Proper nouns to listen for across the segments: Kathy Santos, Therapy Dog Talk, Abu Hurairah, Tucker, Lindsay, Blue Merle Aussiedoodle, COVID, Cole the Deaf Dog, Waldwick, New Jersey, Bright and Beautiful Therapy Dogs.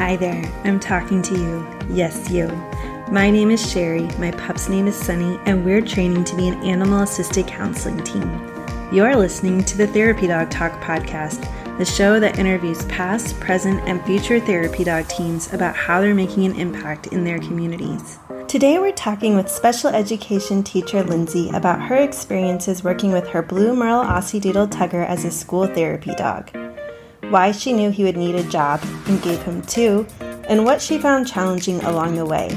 Hi there, I'm talking to you. Yes, you. My name is Sherry, my pup's name is Sunny, and we're training to be an animal-assisted counseling team. You're listening to the Therapy Dog Talk podcast, the show that interviews past, present, and future therapy dog teams about how they're making an impact in their communities. Today we're talking with special education teacher Lindsay about her experiences working with her Blue Merle Aussiedoodle Tucker as a school therapy dog, why she knew he would need a job and gave him two, and what she found challenging along the way.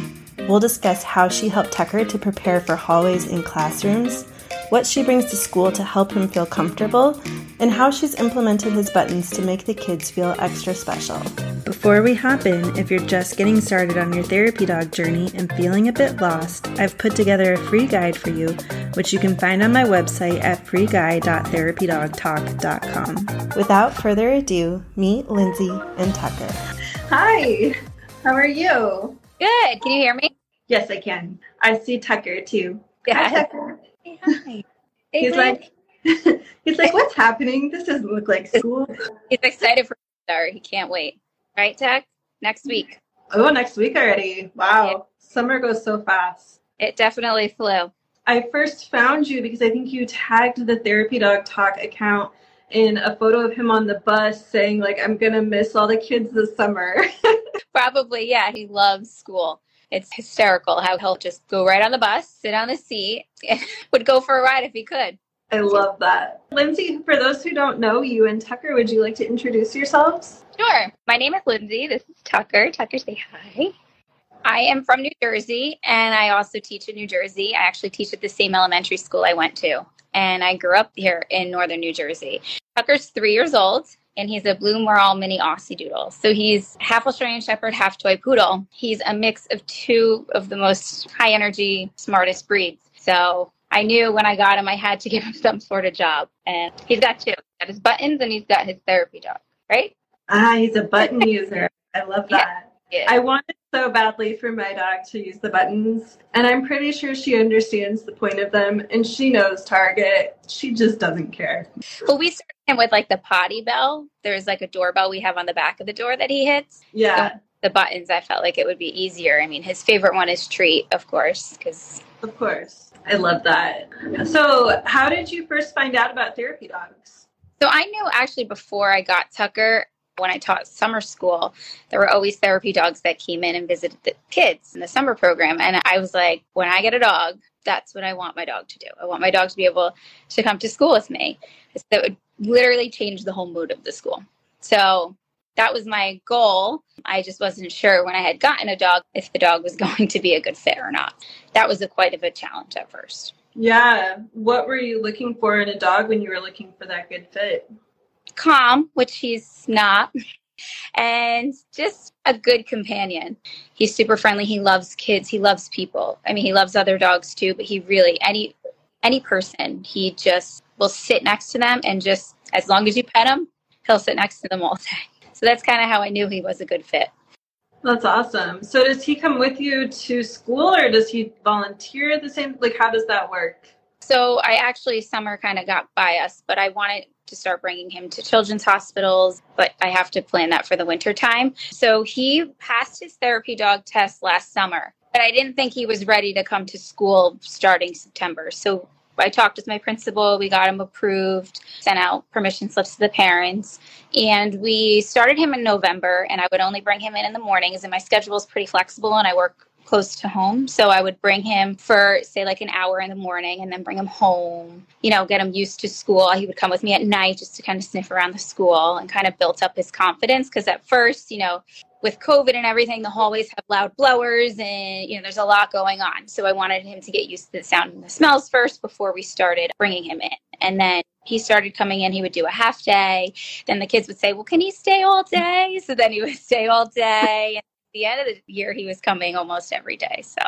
We'll discuss how she helped Tucker to prepare for hallways and classrooms, what she brings to school to help him feel comfortable, and how she's implemented his buttons to make the kids feel extra special. Before we hop in, if you're just getting started on your therapy dog journey and feeling a bit lost, I've put together a free guide for you, which you can find on my website at freeguide.therapydogtalk.com. Without further ado, meet Lindsay and Tucker. Hi, how are you? Good. Can you hear me? Yes, I can. I see Tucker too. Yeah. Hi, Tucker. Hey, hi. He's like, what's happening? This doesn't look like school. He's excited for summer. He can't wait. Right, Tuck? Next week. Oh, next week already. Wow. Yeah. Summer goes so fast. It definitely flew. I first found you because I think you tagged the Therapy Dog Talk account in a photo of him on the bus saying, like, I'm going to miss all the kids this summer. Probably, yeah. He loves school. It's hysterical how he'll just go right on the bus, sit on the seat, and would go for a ride if he could. I love that. Lindsay, for those who don't know you and Tucker, would you like to introduce yourselves? Sure. My name is Lindsay. This is Tucker. Tucker, say hi. I am from New Jersey, and I also teach in New Jersey. I actually teach at the same elementary school I went to, and I grew up here in northern New Jersey. Tucker's 3 years old, and he's a Blue Merle mini Aussiedoodle. So he's half Australian Shepherd, half toy poodle. He's a mix of two of the most high-energy, smartest breeds. So I knew when I got him, I had to give him some sort of job, and he's got two. He's got his buttons, and he's got his therapy dog, right? Ah, he's a button user. I love that. Yeah. I wanted so badly for my dog to use the buttons, and I'm pretty sure she understands the point of them, and she knows Target. She just doesn't care. Well, we started him with, like, the potty bell. There's, like, a doorbell we have on the back of the door that he hits. Yeah. So the buttons, I felt like it would be easier. I mean, his favorite one is treat, of course, because... Of course. I love that. So how did you first find out about therapy dogs? So I knew actually before I got Tucker. When I taught summer school, there were always therapy dogs that came in and visited the kids in the summer program. And I was like, when I get a dog, that's what I want my dog to do. I want my dog to be able to come to school with me. That would literally change the whole mood of the school. So that was my goal. I just wasn't sure when I had gotten a dog if the dog was going to be a good fit or not. That was quite a challenge at first. Yeah. What were you looking for in a dog when you were looking for that good fit? Calm, which he's not, and just a good companion. He's super friendly. He loves kids. He loves people. I mean, he loves other dogs too, but he really, any person, he just will sit next to them, and just as long as you pet him, he'll sit next to them all day. So that's kind of how I knew he was a good fit. That's awesome. So does he come with you to school, or does he volunteer at the same, like, how does that work? So I actually, summer kind of got by us, but I wanted to start bringing him to children's hospitals, but I have to plan that for the winter time. So he passed his therapy dog test last summer, but I didn't think he was ready to come to school starting September. So I talked with my principal, we got him approved, sent out permission slips to the parents, and we started him in November, and I would only bring him in the mornings, and my schedule is pretty flexible, and I work close to home. So I would bring him for, say, like an hour in the morning, and then bring him home, you know, get him used to school. He would come with me at night just to kind of sniff around the school and kind of built up his confidence. Because at first, you know, with COVID and everything, the hallways have loud blowers and, you know, there's a lot going on. So I wanted him to get used to the sound and the smells first before we started bringing him in. And then he started coming in. He would do a half day. Then the kids would say, well, can he stay all day? So then he would stay all day. The end of the year, he was coming almost every day. So,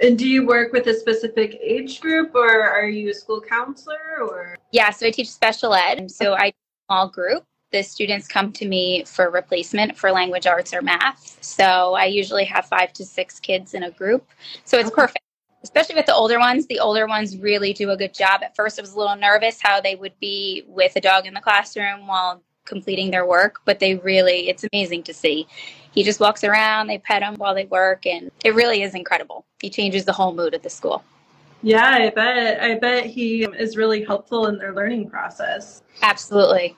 and do you work with a specific age group, or are you a school counselor? Or yeah, so I teach special ed, and so I do a small group. The students come to me for replacement for language arts or math. So I usually have 5 to 6 kids in a group. So it's perfect, especially with the older ones. The older ones really do a good job. At first, I was a little nervous how they would be with a dog in the classroom while completing their work, but they really, it's amazing to see. He just walks around, they pet him while they work, and it really is incredible. He changes the whole mood of the school. Yeah, I bet he is really helpful in their learning process. Absolutely.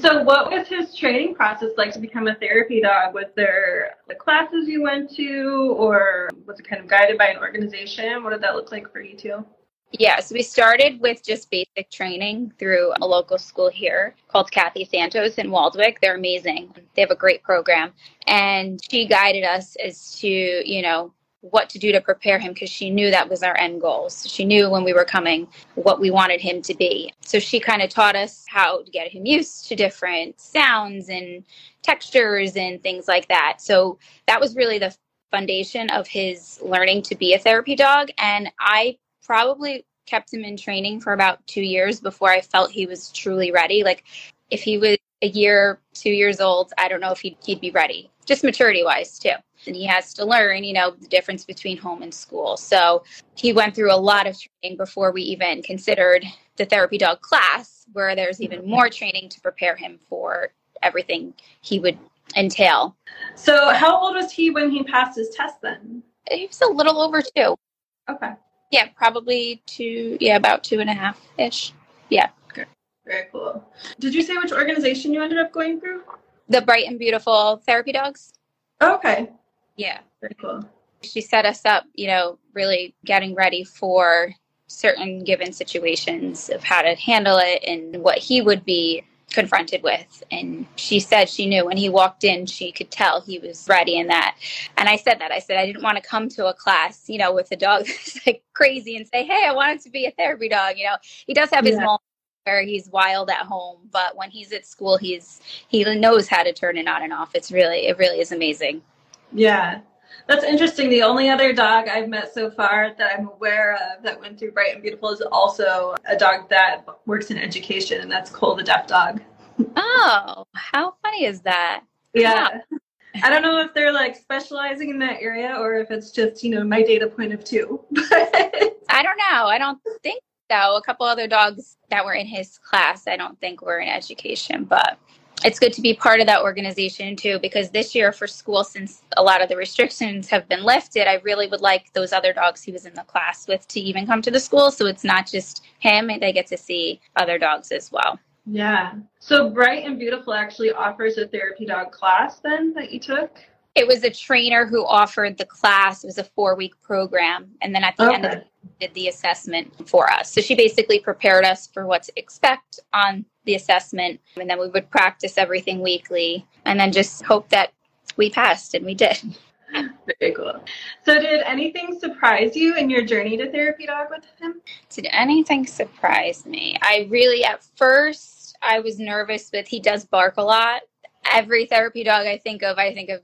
So what was his training process like to become a therapy dog? Was there the classes you went to, or was it kind of guided by an organization? What did that look like for you two? Yeah, so we started with just basic training through a local school here called Kathy Santos in Waldwick. They're amazing. They have a great program. And she guided us as to, you know, what to do to prepare him, because she knew that was our end goal. So she knew when we were coming what we wanted him to be. So she kind of taught us how to get him used to different sounds and textures and things like that. So that was really the foundation of his learning to be a therapy dog. And I probably kept him in training for about 2 years before I felt he was truly ready. Like if he was a year, 2 years old, I don't know if he'd be ready, just maturity wise too. And he has to learn, you know, the difference between home and school. So he went through a lot of training before we even considered the therapy dog class, where there's even more training to prepare him for everything he would entail. So how old was he when he passed his test then? He was a little over two. Okay. Yeah, probably two. Yeah, about 2.5-ish. Yeah. Okay. Very cool. Did you say which organization you ended up going through? The Bright and Beautiful Therapy Dogs. Okay. Yeah. Very cool. She set us up, you know, really getting ready for certain given situations of how to handle it and what he would be confronted with. And she said she knew when he walked in, she could tell he was ready in that. And I said, I didn't want to come to a class, you know, with a dog that's like crazy and say, hey, I wanted to be a therapy dog. You know, he does have his moments where he's wild at home, but when he's at school, he knows how to turn it on and off. It really is amazing. Yeah, that's interesting. The only other dog I've met so far that I'm aware of that went through Bright and Beautiful is also a dog that works in education, and that's Cole the Deaf Dog. Oh, how funny is that? Yeah. Wow. I don't know if they're like specializing in that area or if it's just, you know, my data point of two. I don't know. I don't think so. A couple other dogs that were in his class, I don't think were in education, but it's good to be part of that organization too, because this year for school, since a lot of the restrictions have been lifted, I really would like those other dogs he was in the class with to even come to the school. So it's not just him, they get to see other dogs as well. Yeah. So Bright and Beautiful actually offers a therapy dog class then that you took? It was a trainer who offered the class. It was a 4-week program. And then at the end of it, did the assessment for us. So she basically prepared us for what to expect on the assessment. And then we would practice everything weekly and then just hope that we passed, and we did. Very cool. So did anything surprise you in your journey to therapy dog with him? Did anything surprise me? At first I was nervous, but he does bark a lot. Every therapy dog I think of,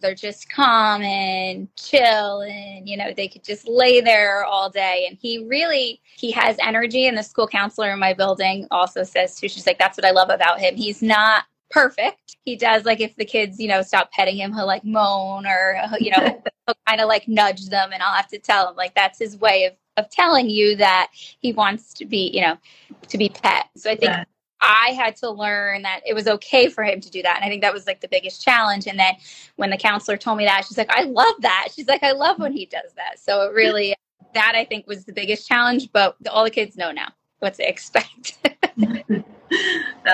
they're just calm and chill and, you know, they could just lay there all day. And he has energy. And the school counselor in my building also says too, she's like, that's what I love about him. He's not perfect. He does, like, if the kids, you know, stop petting him, he'll like moan, or, you know, he'll kind of like nudge them. And I'll have to tell him, like, that's his way of telling you that he wants to be, you know, to be pet. So I think I had to learn that it was okay for him to do that. And I think that was like the biggest challenge. And then when the counselor told me that, she's like, I love that. She's like, I love when he does that. So it really, that I think was the biggest challenge, but all the kids know now what to expect. I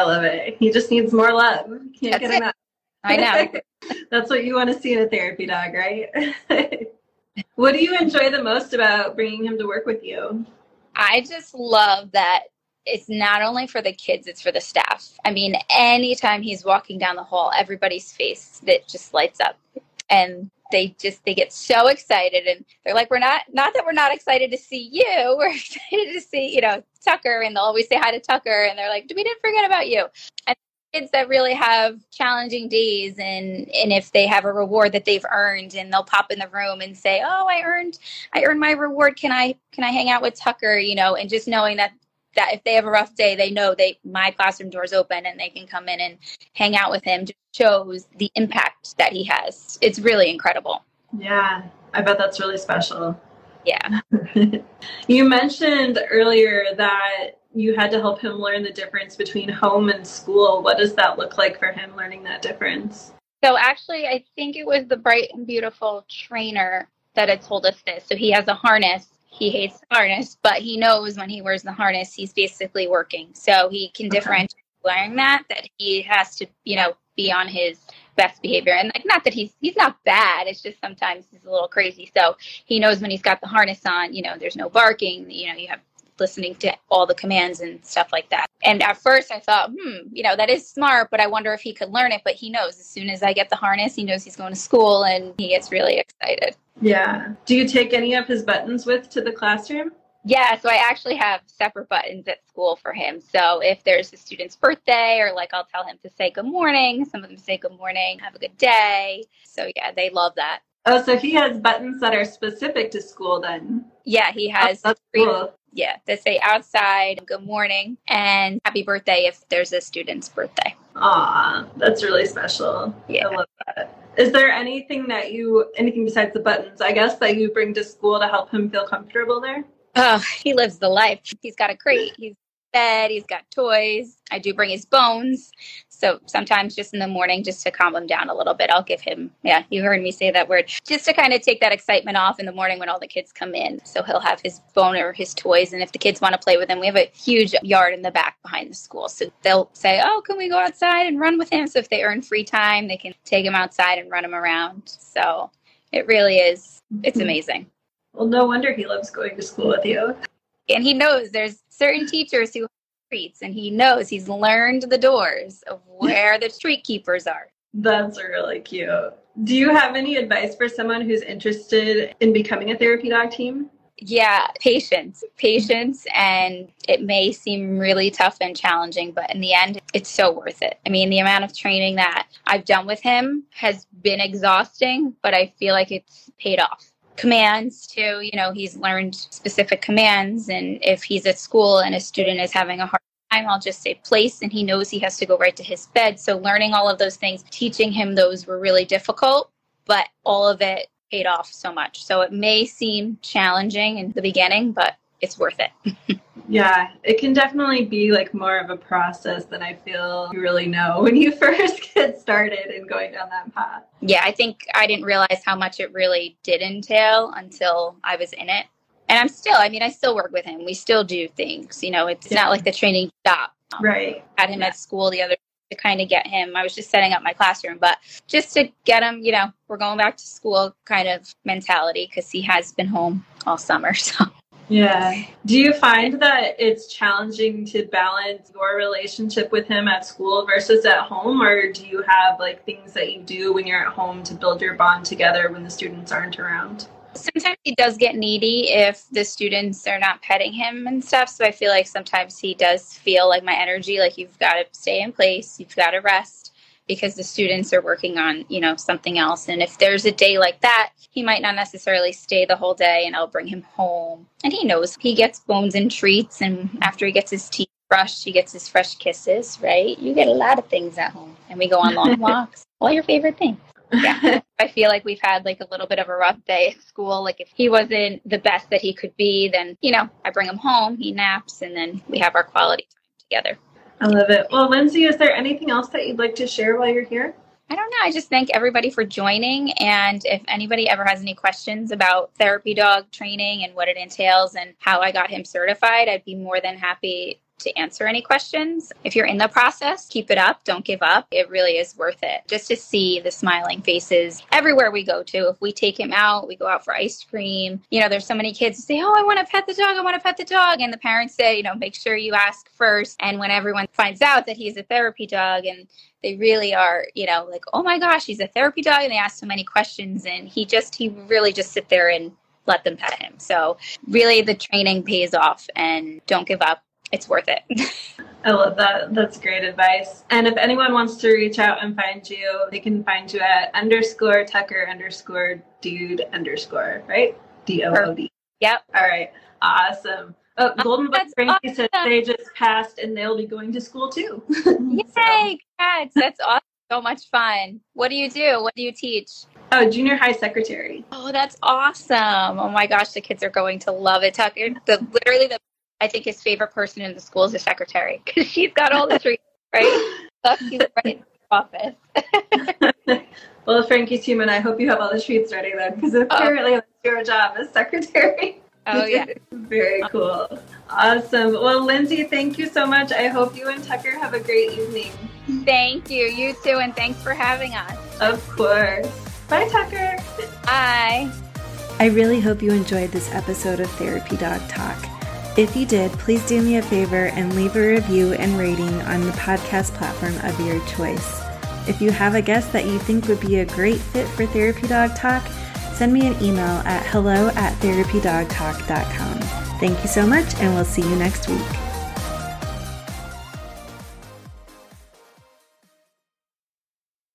love it. He just needs more love. Can't get enough. I know. That's what you want to see in a therapy dog, right? What do you enjoy the most about bringing him to work with you? I just love that it's not only for the kids, it's for the staff. I mean, anytime he's walking down the hall, everybody's face that just lights up, and they get so excited, and they're like, we're not excited to see you. We're excited to see, you know, Tucker. And they'll always say hi to Tucker. And they're like, we didn't forget about you. And kids that really have challenging days, and if they have a reward that they've earned, and they'll pop in the room and say, oh, I earned my reward. Can I hang out with Tucker? You know, and just knowing that if they have a rough day, they know my classroom door's open and they can come in and hang out with him, just shows the impact that he has. It's really incredible. Yeah, I bet that's really special. Yeah. You mentioned earlier that you had to help him learn the difference between home and school. What does that look like for him, learning that difference? So actually, I think it was the Bright and Beautiful trainer that had told us this. So he has a harness. He hates the harness, but he knows when he wears the harness, he's basically working. So he can differentiate wearing that he has to, you know, be on his best behavior. And like, not that he's not bad. It's just sometimes he's a little crazy. So he knows when he's got the harness on, you know, there's no barking, you know, you have listening to all the commands and stuff like that. And at first I thought, you know, that is smart, but I wonder if he could learn it. But he knows as soon as I get the harness, he knows he's going to school and he gets really excited. Yeah. Do you take any of his buttons with to the classroom? Yeah, so I actually have separate buttons at school for him. So if there's a student's birthday or like I'll tell him to say good morning, some of them say good morning, have a good day. So yeah, they love that. Oh, so he has buttons that are specific to school then? Yeah, he has. Oh, that's cool. Yeah, they say outside, good morning, and happy birthday if there's a student's birthday. Aw, that's really special. Yeah. I love that. Is there anything that anything besides the buttons, I guess, that you bring to school to help him feel comfortable there? Oh, he lives the life. He's got a crate, he's bed, he's got toys. I do bring his bones. So sometimes just in the morning, just to calm him down a little bit, I'll give him, yeah, you heard me say that word, just to kind of take that excitement off in the morning when all the kids come in. So he'll have his bone or his toys. And if the kids want to play with him, we have a huge yard in the back behind the school. So they'll say, oh, can we go outside and run with him? So if they earn free time, they can take him outside and run him around. So it really is, it's amazing. Well, no wonder he loves going to school with you. And he knows there's certain teachers who have treats, and he knows he's learned the doors of where the treat keepers are. That's really cute. Do you have any advice for someone who's interested in becoming a therapy dog team? Yeah, patience. And it may seem really tough and challenging, but in the end, it's so worth it. I mean, the amount of training that I've done with him has been exhausting, but I feel like it's paid off. Commands too, you know, he's learned specific commands, and if he's at school and a student is having a hard time, I'll just say place, and he knows he has to go right to his bed. So learning all of those things, teaching him those were really difficult, but all of it paid off so much. So it may seem challenging in the beginning, but it's worth it. Yeah, it can definitely be like more of a process than I feel you really know when you first get started and going down that path. Yeah, I think I didn't realize how much it really did entail until I was in it. And I still work with him. We still do things, you know, it's not like the training stopped. Right. I had him at school the other day to kind of get him. I was just setting up my classroom, but just to get him, you know, we're going back to school kind of mentality because he has been home all summer, so. Yeah. Do you find that it's challenging to balance your relationship with him at school versus at home? Or do you have like things that you do when you're at home to build your bond together when the students aren't around? Sometimes he does get needy if the students are not petting him and stuff. So I feel like sometimes he does feel like my energy, like you've got to stay in place, you've got to rest because the students are working on, you know, something else. And if there's a day like that, he might not necessarily stay the whole day, and I'll bring him home. And he knows he gets bones and treats, and after he gets his teeth brushed, he gets his fresh kisses, right? You get a lot of things at home. And we go on long walks. All your favorite things. Yeah. I feel like we've had like a little bit of a rough day at school. Like if he wasn't the best that he could be, then, you know, I bring him home, he naps, and then we have our quality time together. I love it. Well, Lindsay, is there anything else that you'd like to share while you're here? I don't know. I just thank everybody for joining. And if anybody ever has any questions about therapy dog training and what it entails and how I got him certified, I'd be more than happy to answer any questions. If you're in the process, keep it up. Don't give up. It really is worth it. Just to see the smiling faces everywhere we go to. If we take him out, we go out for ice cream. You know, there's so many kids who say, oh, I want to pet the dog. I want to pet the dog. And the parents say, you know, make sure you ask first. And when everyone finds out that he's a therapy dog and they really are, you know, like, oh my gosh, he's a therapy dog. And they ask so many questions. And he really just sit there and let them pet him. So really the training pays off, and don't give up. It's worth it. I love that. That's great advice. And if anyone wants to reach out and find you, they can find you at _Tucker_dude_, right? DOOD. Yep. All right. Awesome. Oh, Golden Book Frankie said they just passed and they'll be going to school too. Yay. Congrats. That's awesome. So much fun. What do you do? What do you teach? Oh, junior high secretary. Oh, that's awesome. Oh my gosh. The kids are going to love it, Tucker. Literally the I think his favorite person in the school is his secretary, because she's got all the treats, right? Stuff she's right in the office. Well, Frankie's human. I hope you have all the treats ready then, because apparently that's your job as secretary. Oh, yeah. Very cool. Awesome. Well, Lindsay, thank you so much. I hope you and Tucker have a great evening. Thank you. You too. And thanks for having us. Of course. Bye, Tucker. Bye. I really hope you enjoyed this episode of Therapy Dog Talk. If you did, please do me a favor and leave a review and rating on the podcast platform of your choice. If you have a guest that you think would be a great fit for Therapy Dog Talk, send me an email at hello@therapydogtalk.com. Thank you so much, and we'll see you next week.